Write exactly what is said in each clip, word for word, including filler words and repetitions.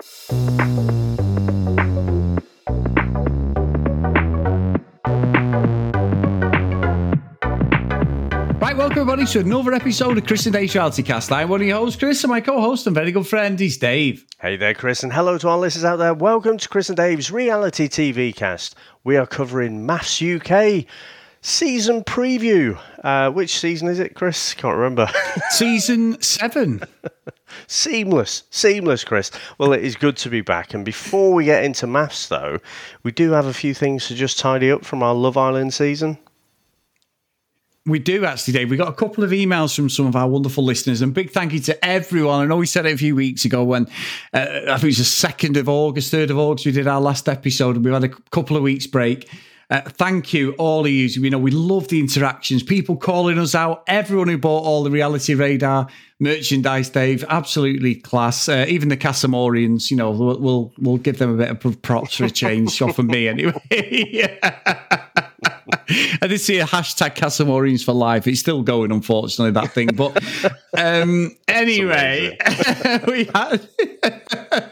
Right, welcome everybody to another episode of Chris and Dave's Reality Cast. I'm one of your hosts, Chris, and my co-host and very good friend is Dave. Hey there, Chris, and hello to our listeners out there. Welcome to Chris and Dave's Reality T V Cast. We are covering Mass U K season preview. Uh, which season is it, Chris? Can't remember. Season seven. Seamless. Seamless, Chris. Well, it is good to be back. And before we get into maths, though, we do have a few things to just tidy up from our Love Island season. We do, actually, Dave. We got a couple of emails from some of our wonderful listeners, and big thank you to everyone. I know we said it a few weeks ago when, uh, I think it was the second of August, third of August, we did our last episode, and we've had a couple of weeks break. Uh, thank you, all of you. You know, we love the interactions, people calling us out, everyone who bought all the Reality Radar merchandise, Dave. Absolutely class. Uh, even the Casamorians, you know, we'll, we'll we'll give them a bit of props for a change, off of me anyway. Yeah. I did see a hashtag Casamorians for life. It's still going, unfortunately, that thing. But um, anyway, we had...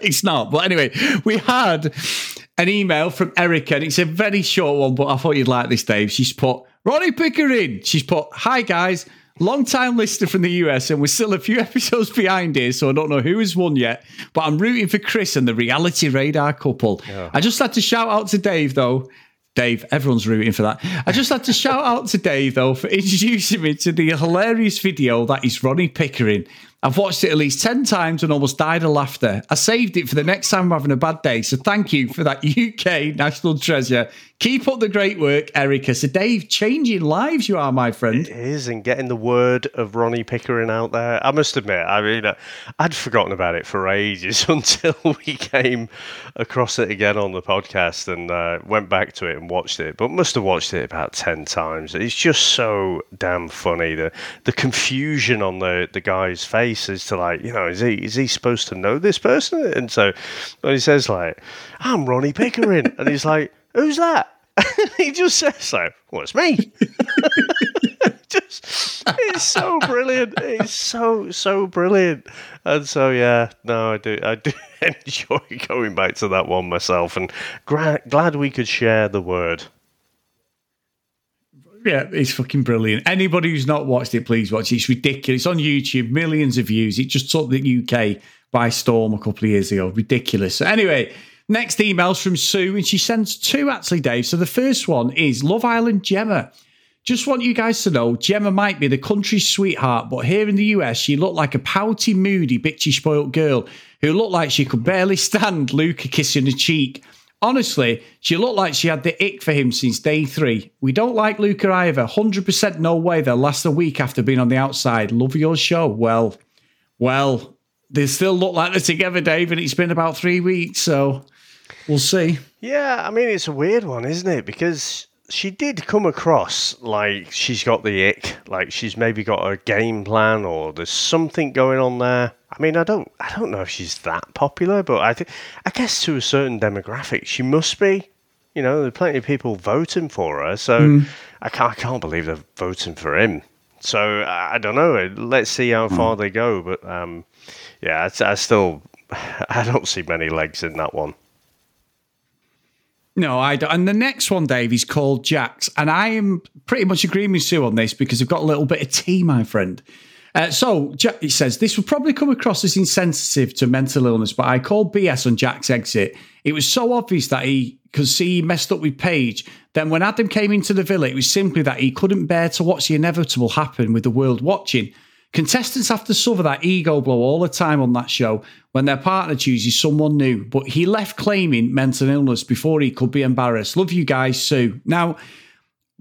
it's not, but anyway, we had... an email from Erica, and it's a very short one, but I thought you'd like this, Dave. She's put, Ronnie Pickering. She's put, hi, guys. Long-time listener from the U S, and we're still a few episodes behind here, so I don't know who has won yet, but I'm rooting for Chris and the Reality Radar couple. Yeah. I just had to shout out to Dave, though. Dave, everyone's rooting for that. I just had to shout out to Dave, though, for introducing me to the hilarious video that is Ronnie Pickering. I've watched it at least ten times and almost died of laughter. I saved it for the next time I'm having a bad day. So thank you for that U K national treasure. Keep up the great work, Erica. So Dave, changing lives you are, my friend. It is, and getting the word of Ronnie Pickering out there. I must admit, I mean, I'd forgotten about it for ages until we came across it again on the podcast and uh, went back to it and watched it, but must have watched it about ten times. It's just so damn funny. The, the confusion on the, the guy's face as to, like, you know, is he is he supposed to know this person? And so when he says, like, I'm Ronnie Pickering, and he's like, who's that? And he just says, like, well, it's me. Just, it's so brilliant. It's so, so brilliant. And so, yeah, no, I do I do enjoy going back to that one myself, and gra- glad we could share the word. Yeah, it's fucking brilliant. Anybody who's not watched it, please watch it. It's ridiculous. It's on YouTube, millions of views. It just took the U K by storm a couple of years ago. Ridiculous. So anyway, next email's from Sue, and she sends two, actually, Dave. So the first one is Love Island Gemma. Just want you guys to know, Gemma might be the country's sweetheart, but here in the U S, she looked like a pouty, moody, bitchy, spoilt girl who looked like she could barely stand Luca kissing her cheek. Honestly, she looked like she had the ick for him since day three. We don't like Luca either. one hundred percent no way they'll last a week after being on the outside. Love your show. Well, well, they still look like they're together, Dave, and it's been about three weeks, so we'll see. Yeah, I mean, it's a weird one, isn't it? Because she did come across like she's got the ick, like she's maybe got a game plan or there's something going on there. I mean, I don't, I don't know if she's that popular, but I think, I guess to a certain demographic, she must be. You know, there are plenty of people voting for her, so mm. I can't, I can't believe they're voting for him. So I don't know. Let's see how far mm. they go. But um, yeah, I, I still, I don't see many legs in that one. No, I don't. And the next one, Dave, is called Jax. And I am pretty much agreeing with Sue on this because I've got a little bit of tea, my friend. Uh, so, Jack, it says, this would probably come across as insensitive to mental illness, but I called B S on Jack's exit. It was so obvious that he could see he messed up with Paige. Then when Adam came into the villa, it was simply that he couldn't bear to watch the inevitable happen with the world watching. Contestants have to suffer that ego blow all the time on that show when their partner chooses someone new, but he left claiming mental illness before he could be embarrassed. Love you guys, Sue. Now,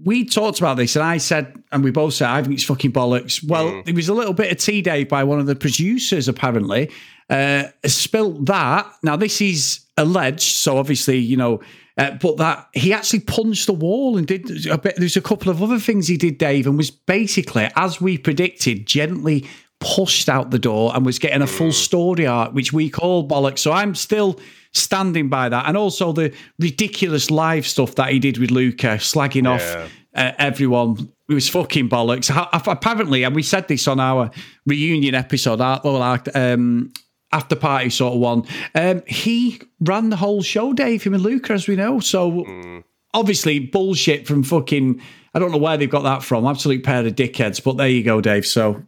we talked about this, and I said, and we both said, I think it's fucking bollocks. Well, mm. there was a little bit of tea, Dave, by one of the producers, apparently, uh, spilt that. Now, this is alleged, so obviously, you know, uh, but that he actually punched the wall and did a bit. There's a couple of other things he did, Dave, and was basically, as we predicted, gently pushed out the door and was getting a full story arc, which we call bollocks. So I'm still standing by that. And also the ridiculous live stuff that he did with Luca, slagging yeah. off uh, everyone. It was fucking bollocks. How, apparently, and we said this on our reunion episode, our, well, our, um, after party sort of one. Um, he ran the whole show, Dave, him and Luca, as we know. So mm. obviously bullshit from fucking, I don't know where they've got that from, absolute pair of dickheads. But there you go, Dave. So.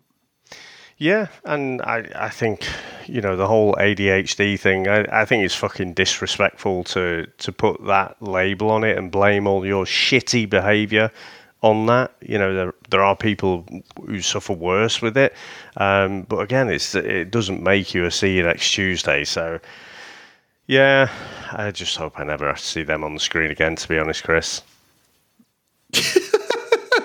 Yeah, and I, I think, you know, the whole A D H D thing, I, I think it's fucking disrespectful to, to put that label on it and blame all your shitty behaviour on that. You know, there there are people who suffer worse with it. Um, but again, it's it doesn't make you a see you next Tuesday. So, yeah, I just hope I never have to see them on the screen again, to be honest, Chris.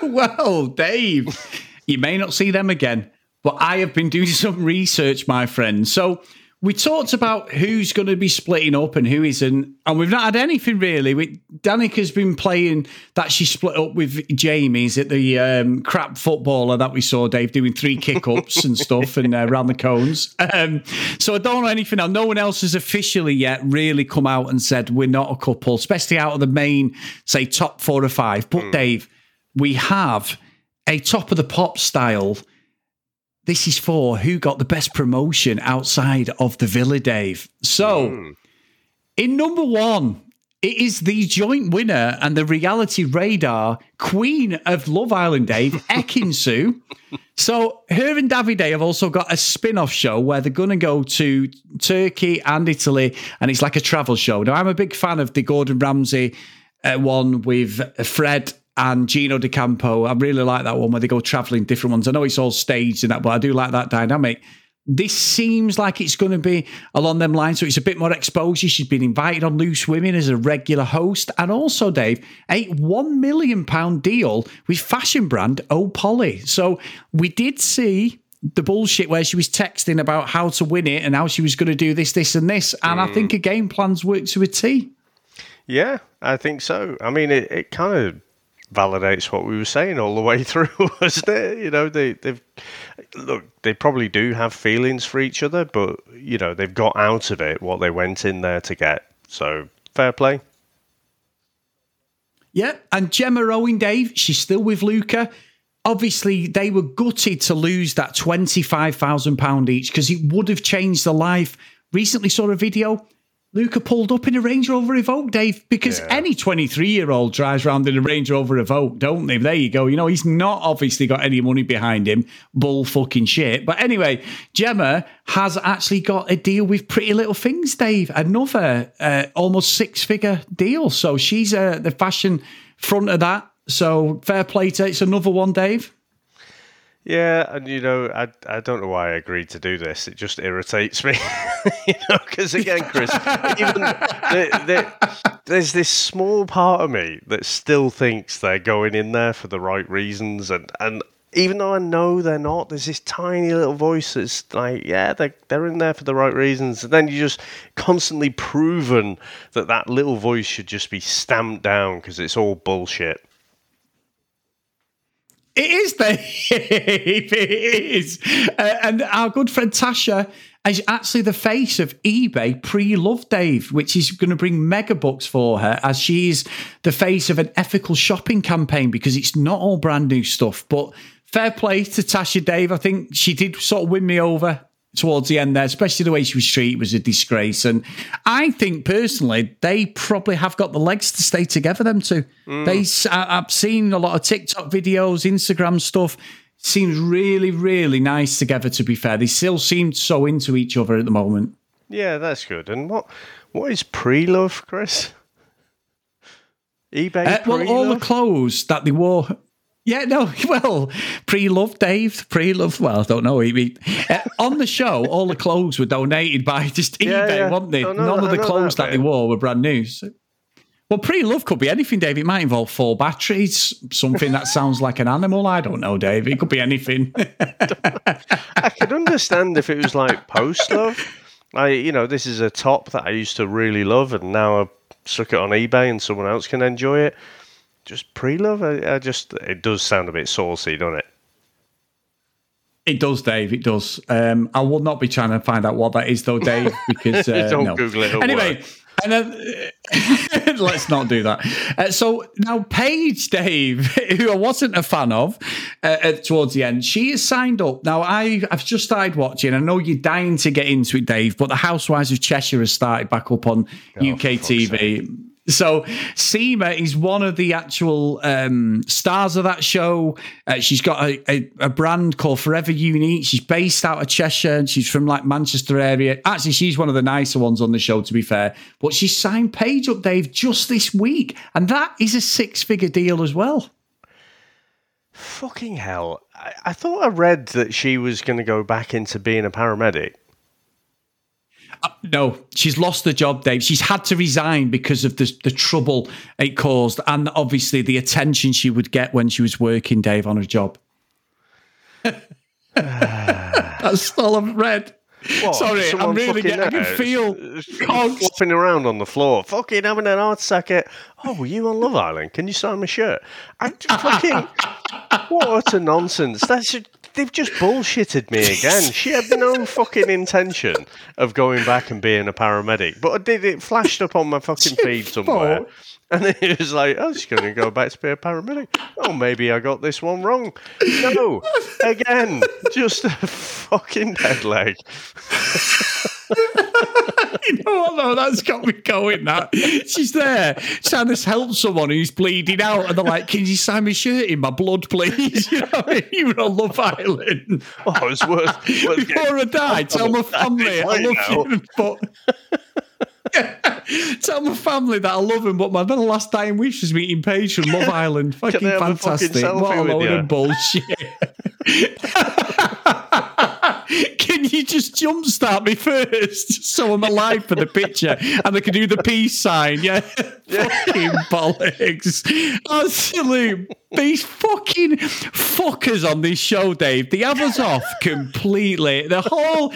Well, Dave, you may not see them again. But I have been doing some research, my friend. So we talked about who's going to be splitting up and who isn't. And we've not had anything, really. We, Danica's been playing that she split up with Jamie's at the um, crap footballer that we saw, Dave, doing three kick-ups and stuff and uh, round the cones. Um, so I don't know anything now. No one else has officially yet really come out and said we're not a couple, especially out of the main, say, top four or five. But, mm. Dave, we have a top-of-the-pop style. This is for who got the best promotion outside of the villa, Dave. So, mm. in number one, it is the joint winner and the Reality Radar queen of Love Island, Dave, Ekin-Su. So, her and Davide have also got a spin-off show where they're going to go to Turkey and Italy, and it's like a travel show. Now, I'm a big fan of the Gordon Ramsay uh, one with Fred and Gino De Campo. I really like that one where they go travelling different ones. I know it's all staged and that, but I do like that dynamic. This seems like it's going to be along them lines, so it's a bit more exposure. She's been invited on Loose Women as a regular host. And also, Dave, a one million pounds deal with fashion brand Oh Polly. So we did see the bullshit where she was texting about how to win it and how she was going to do this, this and this. And mm. I think her game plan's worked to a T. Yeah, I think so. I mean, it, it kind of validates what we were saying all the way through, wasn't it? You know, they, they've look, they probably do have feelings for each other, but you know, they've got out of it what they went in there to get. So fair play. Yeah, and Gemma Owen, Dave, she's still with Luca. Obviously, they were gutted to lose that twenty-five thousand pounds each because it would have changed their life. Recently saw a video. Luca pulled up in a Range Rover Evoque, Dave, because yeah. any twenty-three-year-old drives around in a Range Rover Evoque, don't they? There you go. You know, he's not obviously got any money behind him. Bull fucking shit. But anyway, Gemma has actually got a deal with Pretty Little Things, Dave. Another uh, almost six-figure deal. So she's uh, the fashion front of that. So fair play to it. It's another one, Dave. Yeah, and you know, I I don't know why I agreed to do this. It just irritates me, you know, because again, Chris, even the, the, there's this small part of me that still thinks they're going in there for the right reasons, and, and even though I know they're not, there's this tiny little voice that's like, yeah, they're, they're in there for the right reasons, and then you're just constantly proven that that little voice should just be stamped down because it's all bullshit. It is, Dave. It is. Uh, and our good friend Tasha is actually the face of eBay pre-loved, Dave, which is going to bring mega bucks for her as she's the face of an ethical shopping campaign because it's not all brand new stuff. But fair play to Tasha, Dave. I think she did sort of win me over towards the end there, especially the way she was treated was a disgrace. And I think personally, they probably have got the legs to stay together, them two. Mm. They, I've seen a lot of TikTok videos, Instagram stuff. Seems really, really nice together, to be fair. They still seem so into each other at the moment. Yeah, that's good. And what what is pre-love, Chris? eBay uh, well, pre-love? All the clothes that they wore. Yeah, no, well, pre-loved, Dave, pre-loved, well, I don't know. He, he, uh, on the show, all the clothes were donated by just eBay, yeah, yeah. weren't they? No, no, None no, of the no, clothes no, that, that they wore were brand new. So. Well, pre-love could be anything, Dave. It might involve four batteries, something that sounds like an animal. I don't know, Dave. It could be anything. I could understand if it was like post-love. I, you know, this is a top that I used to really love, and now I stuck it on eBay and someone else can enjoy it. Just pre-love? I, I just, it does sound a bit saucy, doesn't it? It does, Dave. It does. Um, I will not be trying to find out what that is, though, Dave, because uh, don't no. Google it. Anyway, And then, let's not do that. Uh, so now Paige Dave, who I wasn't a fan of uh, towards the end, she is signed up. Now, I, I've just started watching. I know you're dying to get into it, Dave, but The Housewives of Cheshire has started back up on oh, U K T V. So. So Seema is one of the actual um, stars of that show. Uh, she's got a, a, a brand called Forever Unique. She's based out of Cheshire and she's from like Manchester area. Actually, she's one of the nicer ones on the show, to be fair. But she signed Paige up, Dave, just this week. And that is a six-figure deal as well. Fucking hell. I, I thought I read that she was going to go back into being a paramedic. Uh, no, she's lost the job, Dave. She's had to resign because of the, the trouble it caused and obviously the attention she would get when she was working, Dave, on her job. That's all I've read. What? Sorry, Someone I'm really getting... I can feel... flopping around on the floor. Fucking having an heart attack at... Oh, were you on Love Island? Can you sign my shirt? I fucking... what utter nonsense. That's... A, They've just bullshitted me again. She had no fucking intention of going back and being a paramedic. But I did, it flashed up on my fucking feed somewhere. And then it was like, oh, she's going to go back to be a paramedic. Oh, maybe I got this one wrong. No. Again, just a fucking dead leg. You know what, though? That's got me going, that. She's there trying to help someone who's bleeding out, and they're like, can you sign my shirt in my blood, please? You know what I mean? You were on Love Island. Oh, it's worth it. Before I die, tell my family I love you, but... Tell my family that I love him, but my last dying wish is meeting Paige from Love Island. Fucking fantastic. Fucking what a load of bullshit. Can you just jumpstart me first so I'm alive for the picture and I can do the peace sign? Yeah. yeah. Fucking bollocks. Absolute. These fucking fuckers on this show, Dave, they have us off completely. The whole...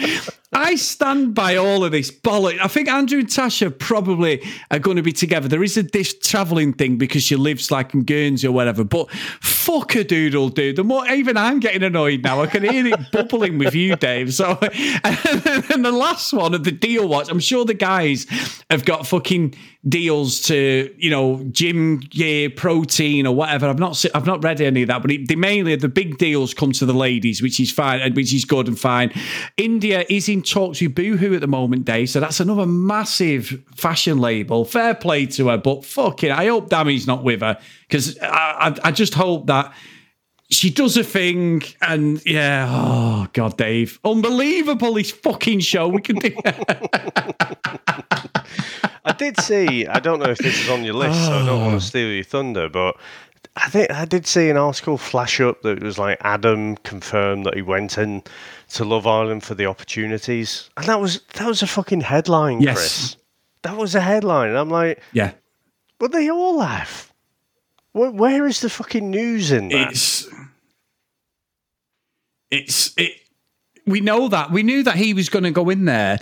I stand by all of this bollocks. I think Andrew and Tasha probably are going to be together. There is a this travelling thing because she lives like in Guernsey or whatever, but fuck a doodle, dude. The more, even I'm getting annoyed now. I can hear it bubbling with you, Dave. So, and the last one of the deal watch, I'm sure the guys have got fucking deals to, you know, gym gear, protein or whatever. I've not I've not read any of that, but it, they mainly the big deals come to the ladies, which is fine, which is good and fine. India is in talks with Boohoo at the moment, Dave, so that's another massive fashion label. Fair play to her, but fucking, I hope Dammy's not with her because I, I, I just hope that she does a thing and yeah, oh God, Dave, unbelievable this fucking show. We can do. I did see. I don't know if this is on your list, oh. so I don't want to steal your thunder, but. I think I did see an article flash up that was like Adam confirmed that he went in to Love Island for the opportunities, and that was that was a fucking headline, yes. Chris. That was a headline. And I'm like, yeah, but they all have. Where, where is the fucking news in that? It's it's it. We know that we knew that he was going to go in there.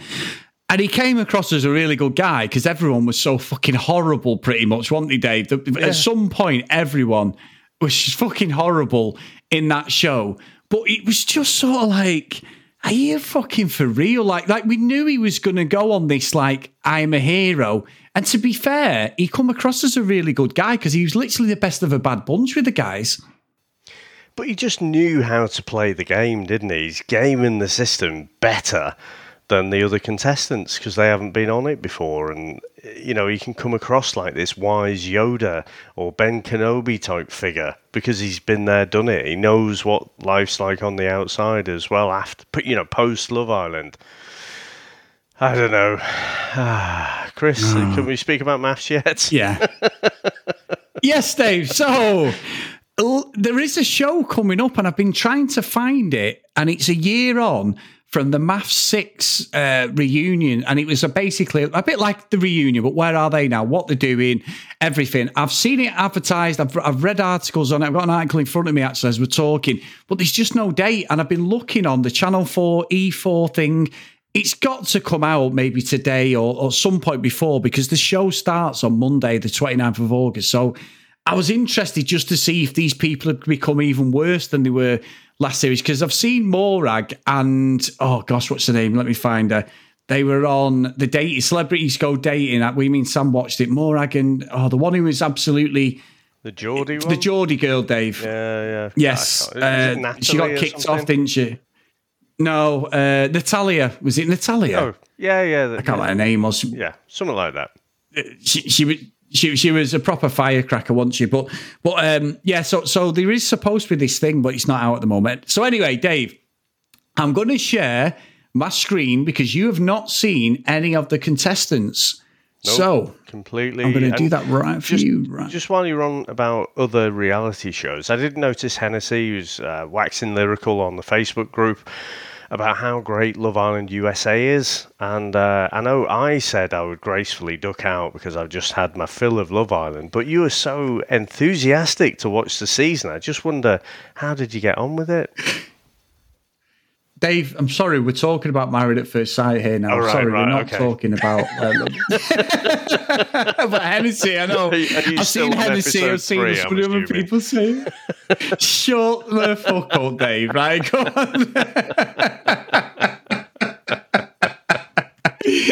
And he came across as a really good guy because everyone was so fucking horrible pretty much, weren't they, Dave? Yeah. At some point, everyone was just fucking horrible in that show. But it was just sort of like, are you fucking for real? Like, like we knew he was going to go on this, like, I'm a hero. And to be fair, he come across as a really good guy because he was literally the best of a bad bunch with the guys. But he just knew how to play the game, didn't he? He's gaming the system better than the other contestants because they haven't been on it before. And, you know, he can come across like this wise Yoda or Ben Kenobi type figure because he's been there, done it. He knows what life's like on the outside as well after, you know, post Love Island. I don't know. Ah, Chris, no. Can we speak about maths yet? Yeah. Yes, Dave. So... there is a show coming up and I've been trying to find it and it's a year on from the Math six uh, reunion and it was a basically a bit like the reunion, but where are they now, what they're doing, everything. I've seen it advertised, I've, I've read articles on it, I've got an article in front of me actually as we're talking, but there's just no date and I've been looking on the Channel four, E four thing. It's got to come out maybe today or, or some point before because the show starts on Monday the twenty-ninth of August, so I was interested just to see if these people had become even worse than they were last series because I've seen Morag and, oh gosh, what's her name? Let me find her. They were on the date, Celebrities Go Dating. We mean Sam watched it. Morag and, oh, the one who was absolutely... The Geordie one? The Geordie girl, Dave. Yeah, yeah. Yes. Uh, she got kicked something? off, didn't she? No, uh, Natalia. Was it Natalia? Oh, yeah, yeah. The, I can't yeah. remember her name. Or some, yeah, something like that. She, she was... She she was a proper firecracker, wasn't she? But but um, yeah, so so there is supposed to be this thing, but it's not out at the moment. So anyway, Dave, I'm going to share my screen because you have not seen any of the contestants. Nope, so completely, I'm going to do that right for just, you. Right. Just while you're on about other reality shows, I did notice Hennessy was uh, waxing lyrical on the Facebook group about how great Love Island U S A is. And uh, I know I said I would gracefully duck out because I've just had my fill of Love Island, but you were so enthusiastic to watch the season. I just wonder, how did you get on with it? Dave, I'm sorry, we're talking about Married at First Sight here now. Oh, right, sorry, right, we're not okay. talking about... Um, about Hennessy, I know. Are you, are you I've seen Hennessy, I've seen this, what other people say. Shut the fuck up, Dave, right? Go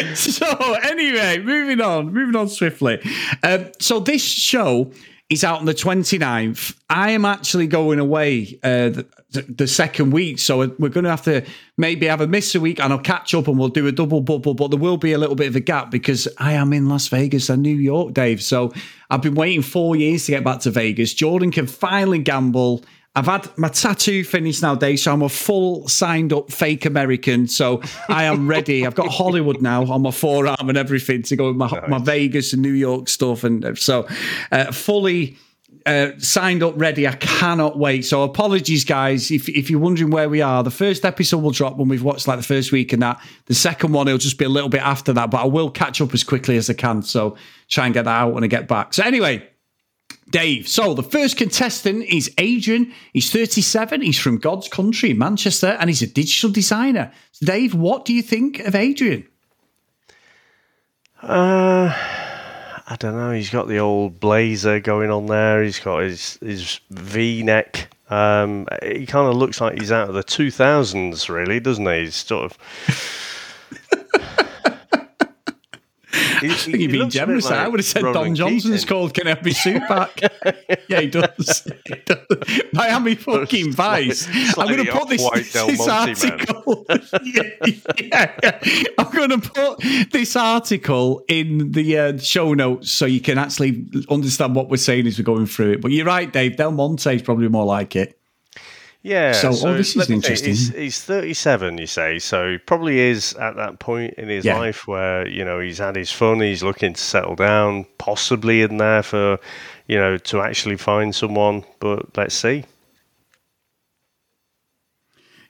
on. So, anyway, moving on, moving on swiftly. Um, so, this show... It's out on the twenty-ninth. I am actually going away uh, the, the second week, so we're going to have to maybe have a miss a week and I'll catch up and we'll do a double bubble, but there will be a little bit of a gap because I am in Las Vegas and New York, Dave. So I've been waiting four years to get back to Vegas. Jordan can finally gamble. I've had my tattoo finished now, Dave, so I'm a full signed-up fake American, so I am ready. I've got Hollywood now on my forearm and everything to go with my, nice. my Vegas and New York stuff. And so uh, fully uh, signed up, ready. I cannot wait. So apologies, guys, if, if you're wondering where we are. The first episode will drop when we've watched like the first week and that. The second one, it'll just be a little bit after that, but I will catch up as quickly as I can, so try and get that out when I get back. So anyway... Dave, so the first contestant is Adrian. He's thirty-seven. He's from God's country, Manchester, and he's a digital designer. So Dave, what do you think of Adrian? Uh, I don't know. He's got the old blazer going on there. He's got his, his V-neck. Um, he kind of looks like he's out of the two thousands, really, doesn't he? He's sort of... He, I think he'd be generous. Like I would have said Ronald Don Johnson's Keaton. Called Can I Have My Suit Back? Yeah, he does. He does. Miami fucking Vice. I'm going to put this, this article. yeah, yeah, yeah. I'm going to put this article in the uh, show notes so you can actually understand what we're saying as we're going through it. But you're right, Dave. Del Monte's probably more like it. Yeah, so, so oh, this is interesting. He's, he's thirty-seven, you say, so he probably is at that point in his yeah. life where, you know, he's had his fun, he's looking to settle down, possibly in there for, you know, to actually find someone, but let's see.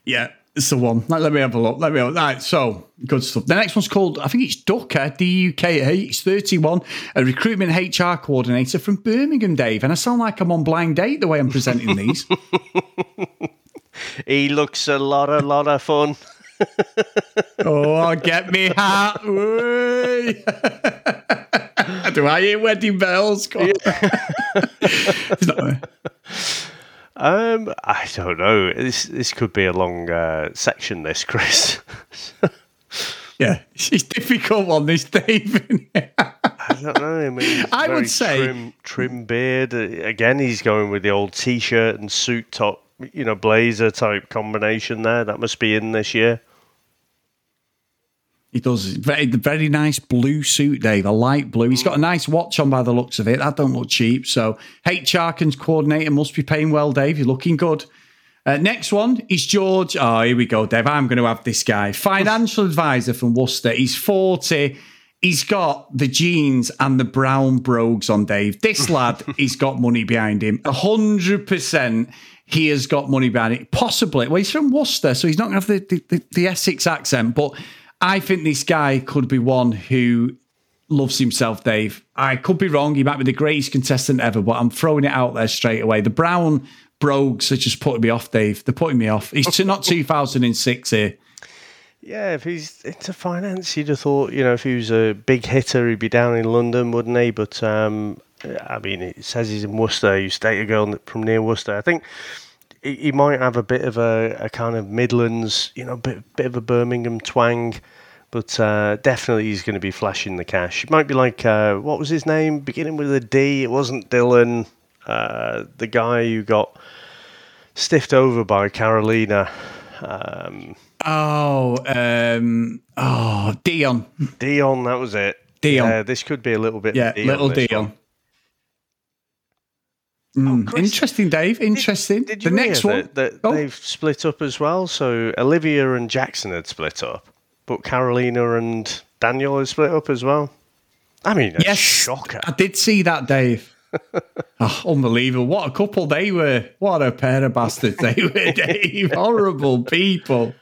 Yeah, it's the one. Let me have a look. Let me have a look. All right, so, good stuff. The next one's called, I think it's Ducker, D U K A. He's thirty-one, a recruitment H R coordinator from Birmingham, Dave, and I sound like I'm on Blind Date the way I'm presenting these. He looks a lot, a lot of fun. Oh, get me hat. Do I hear wedding bells? Yeah. not... Um, I don't know. This this could be a long uh, section, this, Chris. Yeah, it's a difficult one, this, Dave. I don't know. I mean, I would say trim, trim beard. Again, he's going with the old t-shirt and suit top. You know, blazer type combination there. That must be in this year. He does. Very, very nice blue suit, Dave. A light blue. He's got a nice watch on by the looks of it. That don't look cheap. So H R coordinator must be paying well, Dave. You're looking good. Uh, next one is George. Oh, here we go, Dave. I'm going to have this guy. Financial advisor from Worcester. He's forty. He's got the jeans and the brown brogues on, Dave. This lad, he's got money behind him. one hundred percent. He has got money behind it. Possibly. Well, he's from Worcester, so he's not going to have the, the, the Essex accent. But I think this guy could be one who loves himself, Dave. I could be wrong. He might be the greatest contestant ever, but I'm throwing it out there straight away. The brown brogues are just putting me off, Dave. They're putting me off. He's not two thousand six here. Yeah, if he's into finance, you'd have thought, you know, if he was a big hitter, he'd be down in London, wouldn't he? But... um I mean, it says he's in Worcester. You date a girl from near Worcester. I think he might have a bit of a, a kind of Midlands, you know, bit bit of a Birmingham twang, But uh, definitely he's going to be flashing the cash. It might be like, uh, what was his name? Beginning with a D. It wasn't Dylan. Uh, the guy who got stiffed over by Carolina. Um, oh, um, oh, Dion. Dion, that was it. Dion. Uh, this could be a little bit yeah, Dion, little Dion. Mm. Oh, interesting, Dave. Interesting. Did, did you the next one. That, that oh. They've split up as well. So Olivia and Jackson had split up, but Carolina and Daniel had split up as well. I mean, a yes, shocker. I did see that, Dave. Oh, unbelievable. What a couple they were. What a pair of bastards they were, Dave. Horrible people.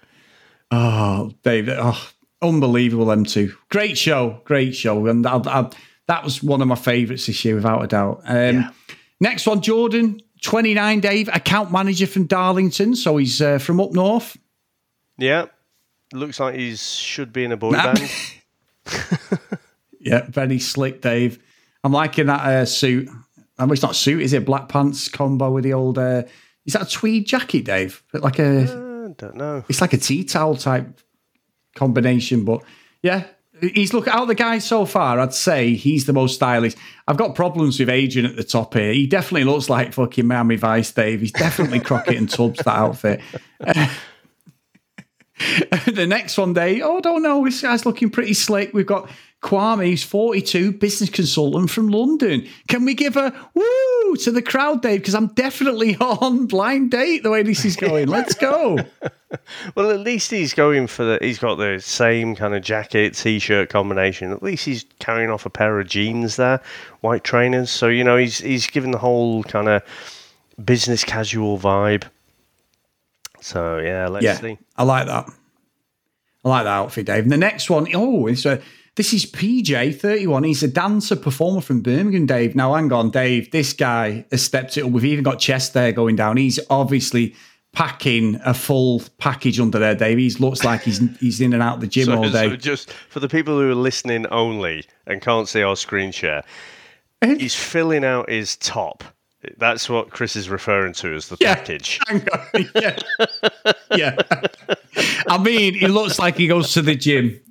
Oh, Dave. Oh, unbelievable, them two. Great show. Great show. And I, I, that was one of my favourites this year, without a doubt. Um, yeah. Next one, Jordan, twenty-nine, Dave, account manager from Darlington. So he's uh, from up north. Yeah. Looks like he should be in a boy nah. band. Yeah, very slick, Dave. I'm liking that uh, suit. I mean, it's not suit, is it? Black pants combo with the old... Uh, is that a tweed jacket, Dave? Like a... Uh, I don't know. It's like a tea towel type combination, but yeah. He's look out of the guys so far. I'd say he's the most stylish. I've got problems with Adrian at the top here. He definitely looks like fucking Miami Vice, Dave. He's definitely Crockett and Tubbs, that outfit. Uh, the next one, Dave. Oh, I don't know. This guy's looking pretty slick. We've got Kwame, who's forty-two, business consultant from London. Can we give a woo to the crowd, Dave? Because I'm definitely on blind date the way this is going. Let's go. Well, at least he's going for the, he's got the same kind of jacket, t-shirt combination. At least he's carrying off a pair of jeans there, white trainers. So, you know, he's, he's given the whole kind of business casual vibe. So, yeah, let's yeah, see. I like that. I like that outfit, Dave. And the next one, oh, it's a, this is P J thirty-one. He's a dancer performer from Birmingham, Dave. Now, hang on, Dave. This guy has stepped it up. We've even got chest there going down. He's obviously packing a full package under there, Dave. He looks like he's he's in and out of the gym so, all day. So just for the people who are listening only and can't see our screen share, he's filling out his top. That's what Chris is referring to as the yeah, package. Hang on. Yeah. Yeah. I mean, he looks like he goes to the gym.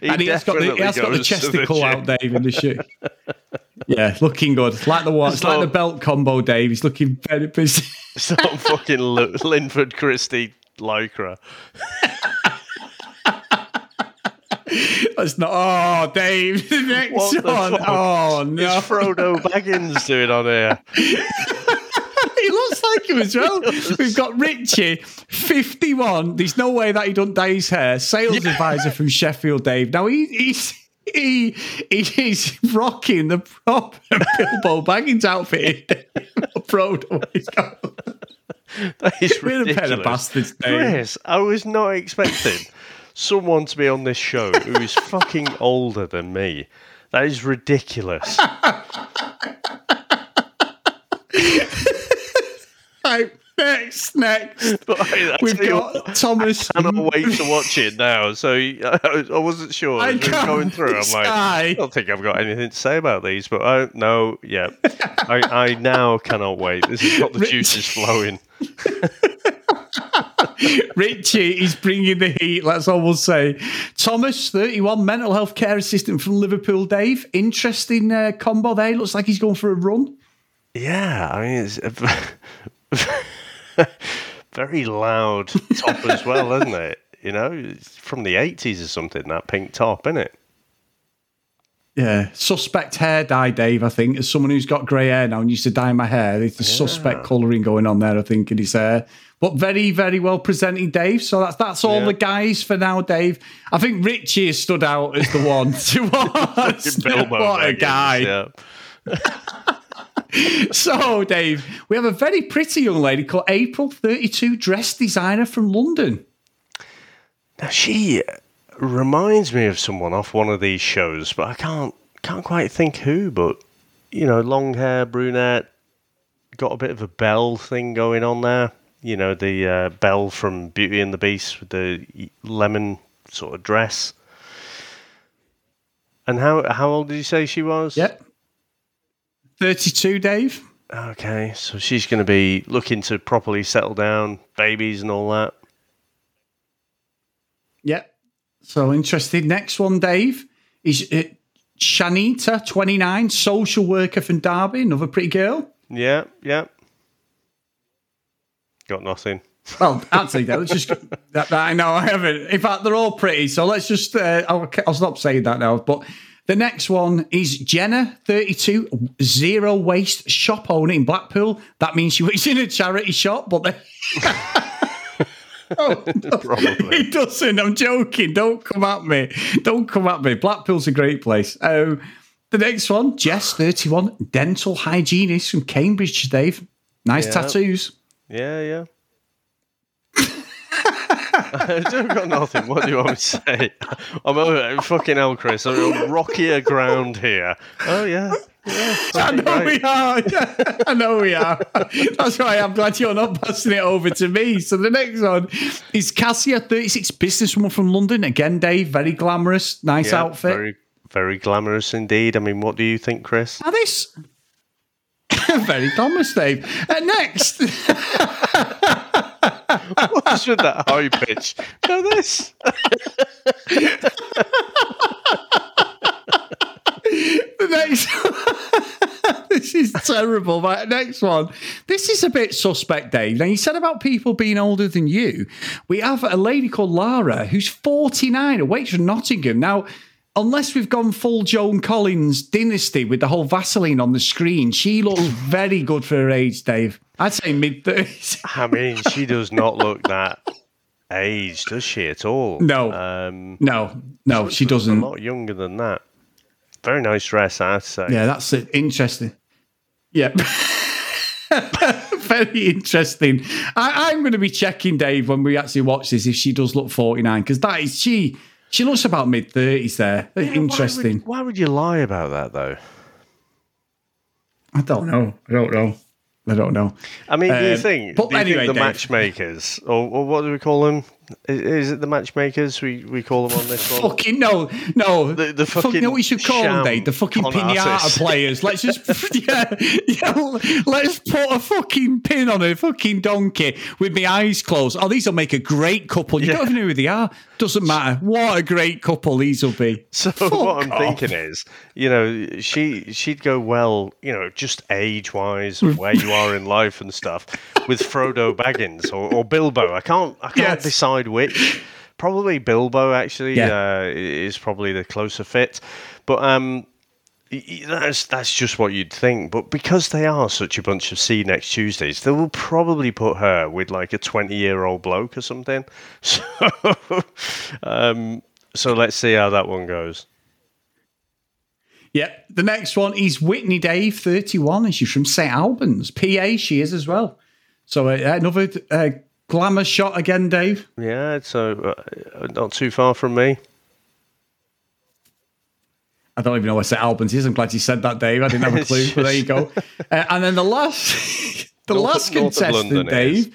He and he has got the, he has got the chesticle the out, Dave, in the shoe. Yeah, looking good. Like the watch, it's like not, the belt combo, Dave. He's looking very busy. It's not fucking Linford Christie Lycra. That's not. Oh, Dave, the next what the one. Fuck? Oh no, it's Frodo Baggins doing on here. He looks like him as well. We've got Richie, fifty-one. There's no way that he doesn't dye his hair. Sales yeah. advisor from Sheffield, Dave. Now, he, he's he, he is rocking the proper Bilbo Baggins outfit. That is ridiculous. We're a pair of bastards, Dave. Chris, I was not expecting someone to be on this show who is fucking older than me. That is ridiculous. Right, next, next. But I, We've got what, Thomas. I cannot wait to watch it now. So I, I wasn't sure I was going through. I'm like, I don't think I've got anything to say about these, but I no, yeah, I, I now cannot wait. This has got the Rich- juices flowing. Richie is bringing the heat. That's all we'll say. Thomas, thirty-one, mental health care assistant from Liverpool. Dave, interesting uh, combo there. Looks like he's going for a run. Yeah, I mean it's. Uh, very loud top as well, isn't it? You know, it's from the eighties or something, that pink top, isn't it? Yeah. Suspect hair dye, Dave, I think. As someone who's got grey hair now and used to dye my hair, there's the yeah. suspect colouring going on there, I think, in his hair. But very, very well presenting, Dave. So that's that's all yeah. the guys for now, Dave. I think Richie has stood out as the one to watch. What a guy. So, Dave, we have a very pretty young lady called April, thirty-two, dress designer from London. Now, she reminds me of someone off one of these shows, but I can't can't quite think who. But, you know, long hair, brunette, got a bit of a Belle thing going on there. You know, the uh, Belle from Beauty and the Beast with the lemon sort of dress. And how how old did you say she was? Yep. thirty-two, Dave. Okay, so she's going to be looking to properly settle down, babies and all that. Yep. So interested. Next one, Dave, is uh, Shanita, twenty-nine, social worker from Derby, another pretty girl. Yeah, yeah. Got nothing. Well, I'll take that. Let's just that, that. I know I haven't. In fact, they're all pretty. So let's just. Uh, I'll, I'll stop saying that now. But the next one is Jenna, thirty-two, zero waste shop owner in Blackpool. That means she was in a charity shop, but then. Oh, no. Probably. It doesn't. I'm joking. Don't come at me. Don't come at me. Blackpool's a great place. Um, the next one, Jess, thirty-one, dental hygienist from Cambridge. Dave, nice yeah. tattoos. Yeah, yeah. I've got nothing. What do you want me to say? I'm over fucking hell, Chris. I'm on rockier ground here. Oh, yeah. yeah I know great. we are. Yeah, I know we are. That's right. I'm glad you're not passing it over to me. So the next one is Cassia, thirty-six, businesswoman from London. Again, Dave, very glamorous. Nice yeah, outfit. Very, very glamorous indeed. I mean, what do you think, Chris? Now this... Very Thomas, Dave. And next... What's with that high pitch? Now this. The next. This is terrible. Right, next one. This is a bit suspect, Dave. Now you said about people being older than you. We have a lady called Lara who's forty-nine, awaits from Nottingham. Now, unless we've gone full Joan Collins dynasty with the whole Vaseline on the screen, she looks very good for her age, Dave. I'd say mid-thirties. I mean, she does not look that age, does she, at all? No, um, no, no, she, she doesn't. A lot younger than that. Very nice dress, I'd say. Yeah, that's it. Interesting. Yeah. Very interesting. I, I'm going to be checking, Dave, when we actually watch this, if she does look forty-nine, because that is, she She looks about mid-thirties there. Yeah, interesting. Why would, why would you lie about that, though? I don't know. I don't know. I don't know. I mean, do you um, think, but do you anyway, think the Dave. matchmakers, or, or what do we call them? Is, is it the matchmakers we, we call them on this one? Fucking no, no. The, the fucking you know what you should call them, Dave? The fucking pinata players. Let's just, yeah, yeah, let's put a fucking pin on a fucking donkey with my eyes closed. Oh, these will make a great couple. You yeah. don't even know who they are. Doesn't matter. What a great couple these will be. So Fuck what I'm off. thinking is, you know, she, she'd go well, you know, just age-wise, where you are in life and stuff, with Frodo Baggins or, or Bilbo. I can't, I can't yes. decide which. Probably Bilbo, actually, yeah. uh, is probably the closer fit. But um, that's that's just what you'd think. But because they are such a bunch of C Next Tuesdays, they will probably put her with like a twenty-year-old bloke or something. So, um, so let's see how that one goes. Yeah, the next one is Whitney, Dave, thirty-one, and she's from Saint Albans, P A. She is as well. So uh, another... Uh, Glamour shot again, Dave. Yeah, so uh, not too far from me. I don't even know where Saint Albans is. I'm glad you said that, Dave. I didn't have a clue, but there you go. Uh, and then the last, the North, last contestant, Dave. Is.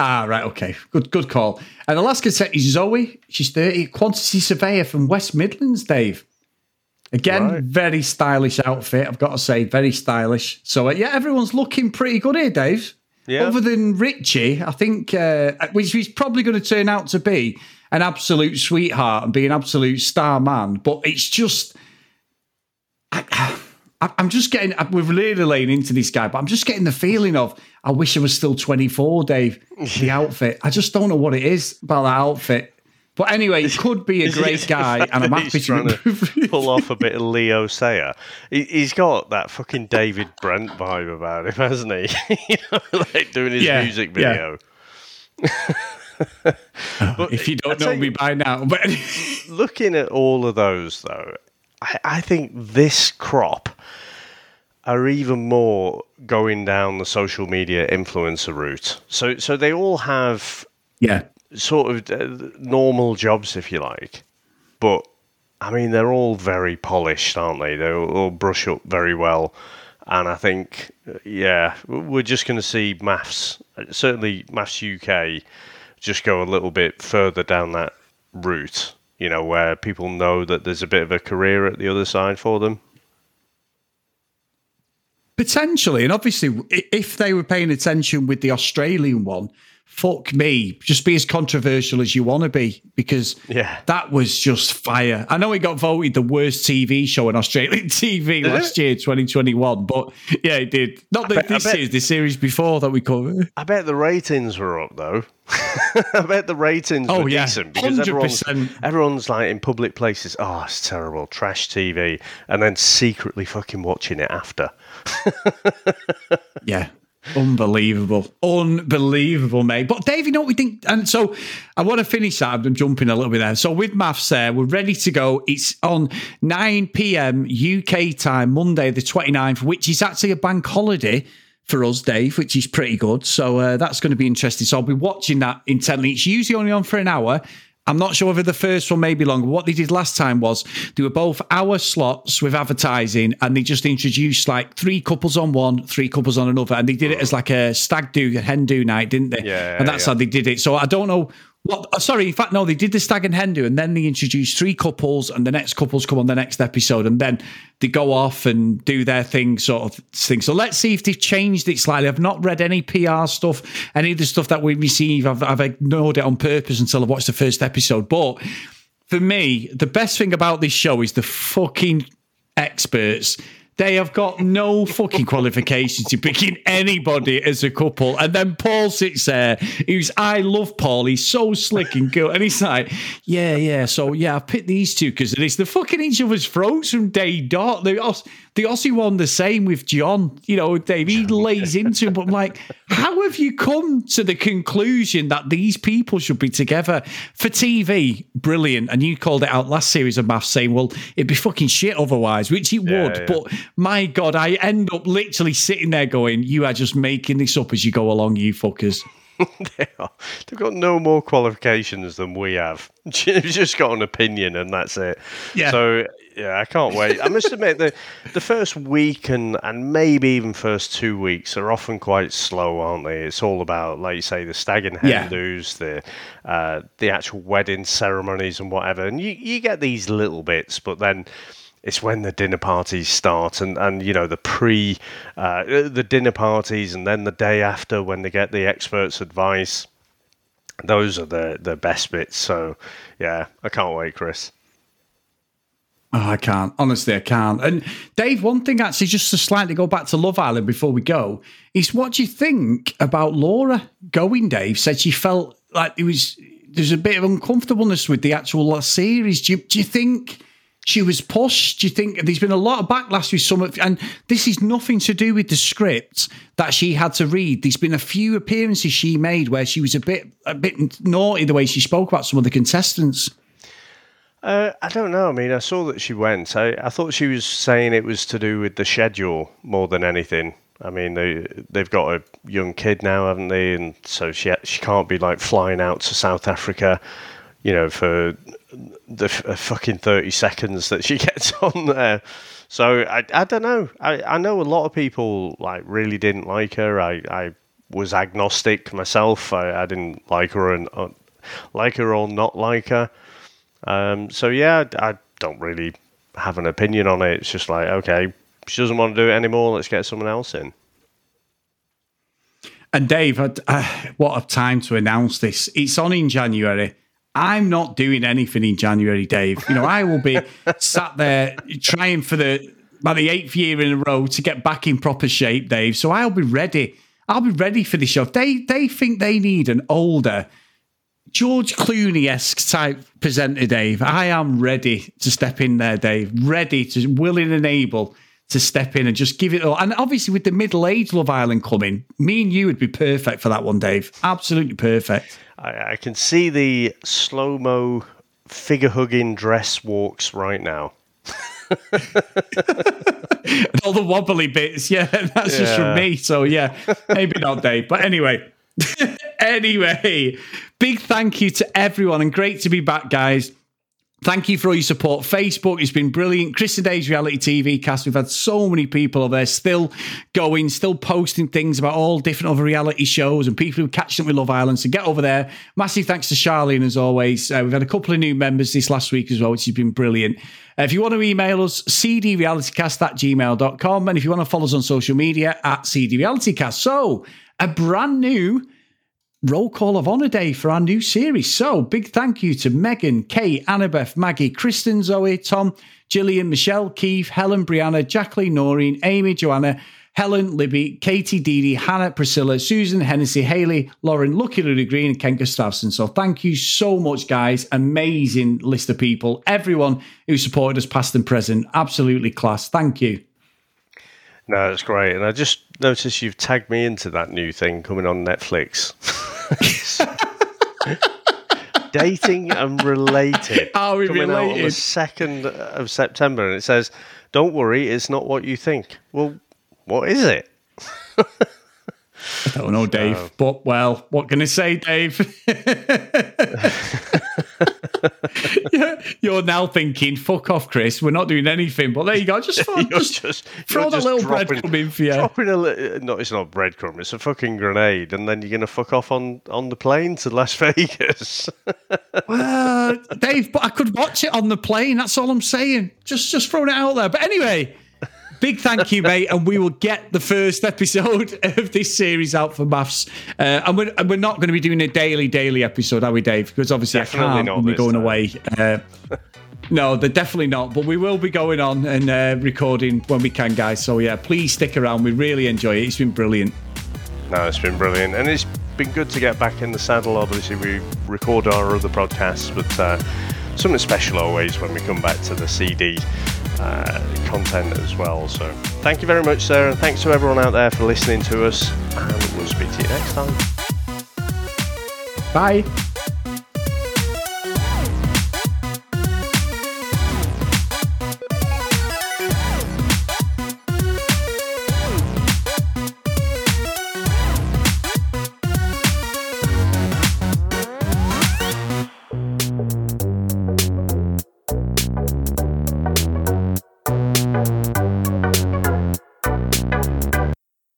Ah, right, okay, good, good call. And the last contestant is Zoe. She's thirty, quantity surveyor from West Midlands, Dave. Again, right. Very stylish outfit. I've got to say, very stylish. So uh, yeah, everyone's looking pretty good here, Dave. Yeah. Other than Richie, I think, uh, which is probably going to turn out to be an absolute sweetheart and be an absolute star man. But it's just, I, I, I'm just getting, we're really laying into this guy, but I'm just getting the feeling of, I wish I was still twenty-four, Dave, the outfit. I just don't know what it is about that outfit. But anyway, he could be a great guy, and I'm happy to, to pull off a bit of Leo Sayer. He, he's got that fucking David Brent vibe about him, hasn't he? You know, like doing his yeah, music video. Yeah. But if you don't I know me you, by now, but looking at all of those, though, I, I think this crop are even more going down the social media influencer route. So, so they all have, yeah. sort of normal jobs, if you like, but I mean they're all very polished, aren't they? They all brush up very well, and I think yeah, we're just going to see Maths, certainly Maths U K, just go a little bit further down that route. You know, where people know that there's a bit of a career at the other side for them. Potentially, and obviously, if they were paying attention with the Australian one. fuck me, just be as controversial as you want to be, because yeah. that was just fire. I know it got voted the worst T V show on Australian T V did last it? year, twenty twenty-one, but yeah, it did. Not the, bet, this series, the series before that we covered. I bet the ratings were up, though. I bet the ratings oh, were yeah. decent, because everyone's, everyone's like in public places, oh, it's terrible, trash T V, and then secretly fucking watching it after. Yeah. Unbelievable. Unbelievable, mate. But, Dave, you know what we think? And so I want to finish that. I'm jumping a little bit there. So with maths there, we're ready to go. It's on nine p.m. U K time, Monday the twenty-ninth, which is actually a bank holiday for us, Dave, which is pretty good. So uh, that's going to be interesting. So I'll be watching that intently. It's usually only on for an hour. I'm not sure whether the first one may be longer. What they did last time was they were both hour slots with advertising, and they just introduced like three couples on one, three couples on another. And they did it as like a stag do, a hen do night, didn't they? Yeah, and that's yeah. how they did it. So I don't know. Well, sorry, in fact, no, they did the stag and hen do, and then they introduced three couples, and the next couples come on the next episode, and then they go off and do their thing, sort of thing. So let's see if they've changed it slightly. I've not read any P R stuff, any of the stuff that we receive. I've, I've ignored it on purpose until I watched the first episode. But for me, the best thing about this show is the fucking experts. They have got no fucking qualifications to picking anybody as a couple. And then Paul sits there, who's, I love Paul, he's so slick and good. And he's like, yeah, yeah, so yeah, I picked these two because of this. They're fucking each other's throats from day dot. The, Auss- the Aussie one, the same with John. You know, Dave, he lays into him. But I'm like, how have you come to the conclusion that these people should be together? For T V, brilliant. And you called it out last series of maths saying, well, it'd be fucking shit otherwise, which it yeah, would, yeah. but... My God, I end up literally sitting there going, you are just making this up as you go along, you fuckers. They are. They've got no more qualifications than we have. They've just got an opinion and that's it. Yeah. So, yeah, I can't wait. I must admit, the, the first week and, and maybe even first two weeks are often quite slow, aren't they? It's all about, like you say, the stag and hen do's, yeah. the, uh, the actual wedding ceremonies and whatever. And you, you get these little bits, but then... It's when the dinner parties start and, and you know, the pre, uh, the dinner parties and then the day after when they get the experts' advice. Those are the, the best bits. So, yeah, I can't wait, Chris. Oh, I can't. Honestly, I can't. And, Dave, one thing actually, just to slightly go back to Love Island before we go, is what do you think about Laura going, Dave? Said she felt like it was there's a bit of uncomfortableness with the actual series. Do you, do you think... She was pushed. Do you think there's been a lot of backlash with some of, and this is nothing to do with the script that she had to read. There's been a few appearances she made where she was a bit, a bit naughty the way she spoke about some of the contestants. Uh, I don't know. I mean, I saw that she went. I, I thought she was saying it was to do with the schedule more than anything. I mean, they, they've got a young kid now, haven't they? And so she she can't be like flying out to South Africa, you know, for the f- fucking thirty seconds that she gets on there. So I, I don't know. I, I know a lot of people like really didn't like her. I, I was agnostic myself. I, I didn't like her and uh, like her or not like her. Um, so yeah, I, I don't really have an opinion on it. It's just like, okay, she doesn't want to do it anymore. Let's get someone else in. And Dave, I, uh, what a time to announce this. It's on in January. I'm not doing anything in January, Dave. You know, I will be sat there trying for the by the eighth year in a row to get back in proper shape, Dave. So I'll be ready. I'll be ready for this show. If they they think they need an older George Clooney-esque type presenter, Dave, I am ready to step in there, Dave. Ready to willing and able to step in and just give it all. And obviously with the middle-aged Love Island coming, me and you would be perfect for that one, Dave. Absolutely perfect. I, I can see the slow-mo figure-hugging dress walks right now. And all the wobbly bits, yeah, that's yeah. just from me. So, yeah, maybe not, Dave. But anyway... anyway, big thank you to everyone and great to be back, guys. Thank you for all your support. Facebook has been brilliant. Chris and Dave's Reality T V Cast. We've had so many people over there still going, still posting things about all different other reality shows and people who catch up with Love Island. So get over there. Massive thanks to Charlene, as always. Uh, we've had a couple of new members this last week as well, which has been brilliant. Uh, if you want to email us, c d reality cast at gmail dot com. And if you want to follow us on social media, at c d reality cast. So a brand new Roll Call of Honour Day for our new series. So big thank you to Megan, Kate, Annabeth, Maggie, Kristen, Zoe, Tom, Gillian, Michelle, Keith, Helen, Brianna, Jacqueline, Noreen, Amy, Joanna, Helen, Libby, Katie, Dee Dee, Hannah, Priscilla, Susan, Hennessy, Haley, Lauren, Lucky Luda Green, and Ken Gustafson. So thank you so much, guys. Amazing list of people. Everyone who supported us past and present. Absolutely class. Thank you. No, that's great. And I just noticed you've tagged me into that new thing coming on Netflix. Dating and Related. Are we coming related? Out on the second of September. And it says, don't worry, it's not what you think. Well, what is it? I don't know, Dave. Oh. But, well, what can I say, Dave? Yeah, you're now thinking, fuck off, Chris. We're not doing anything. But there you go. Just, throw, you're just, just throw the just little breadcrumb in for you. Dropping a li- no, it's not breadcrumb. It's a fucking grenade. And then you're going to fuck off on, on the plane to Las Vegas. Well, Dave, but I could watch it on the plane. That's all I'm saying. Just, just throwing it out there. But anyway... Big thank you, mate, and we will get the first episode of this series out for Maths. Uh, and, we're, and we're not going to be doing a daily, daily episode, are we, Dave? Because obviously definitely I can't not be going time. Away. Uh, no, they're definitely not, but we will be going on and uh, recording when we can, guys. So, yeah, please stick around. We really enjoy it. It's been brilliant. No, it's been brilliant. And it's been good to get back in the saddle. Obviously, we record our other podcasts, but uh, something special always when we come back to the C D. Uh, content as well. So thank you very much, Sarah, and thanks to everyone out there for listening to us, and we'll speak to you next time. Bye.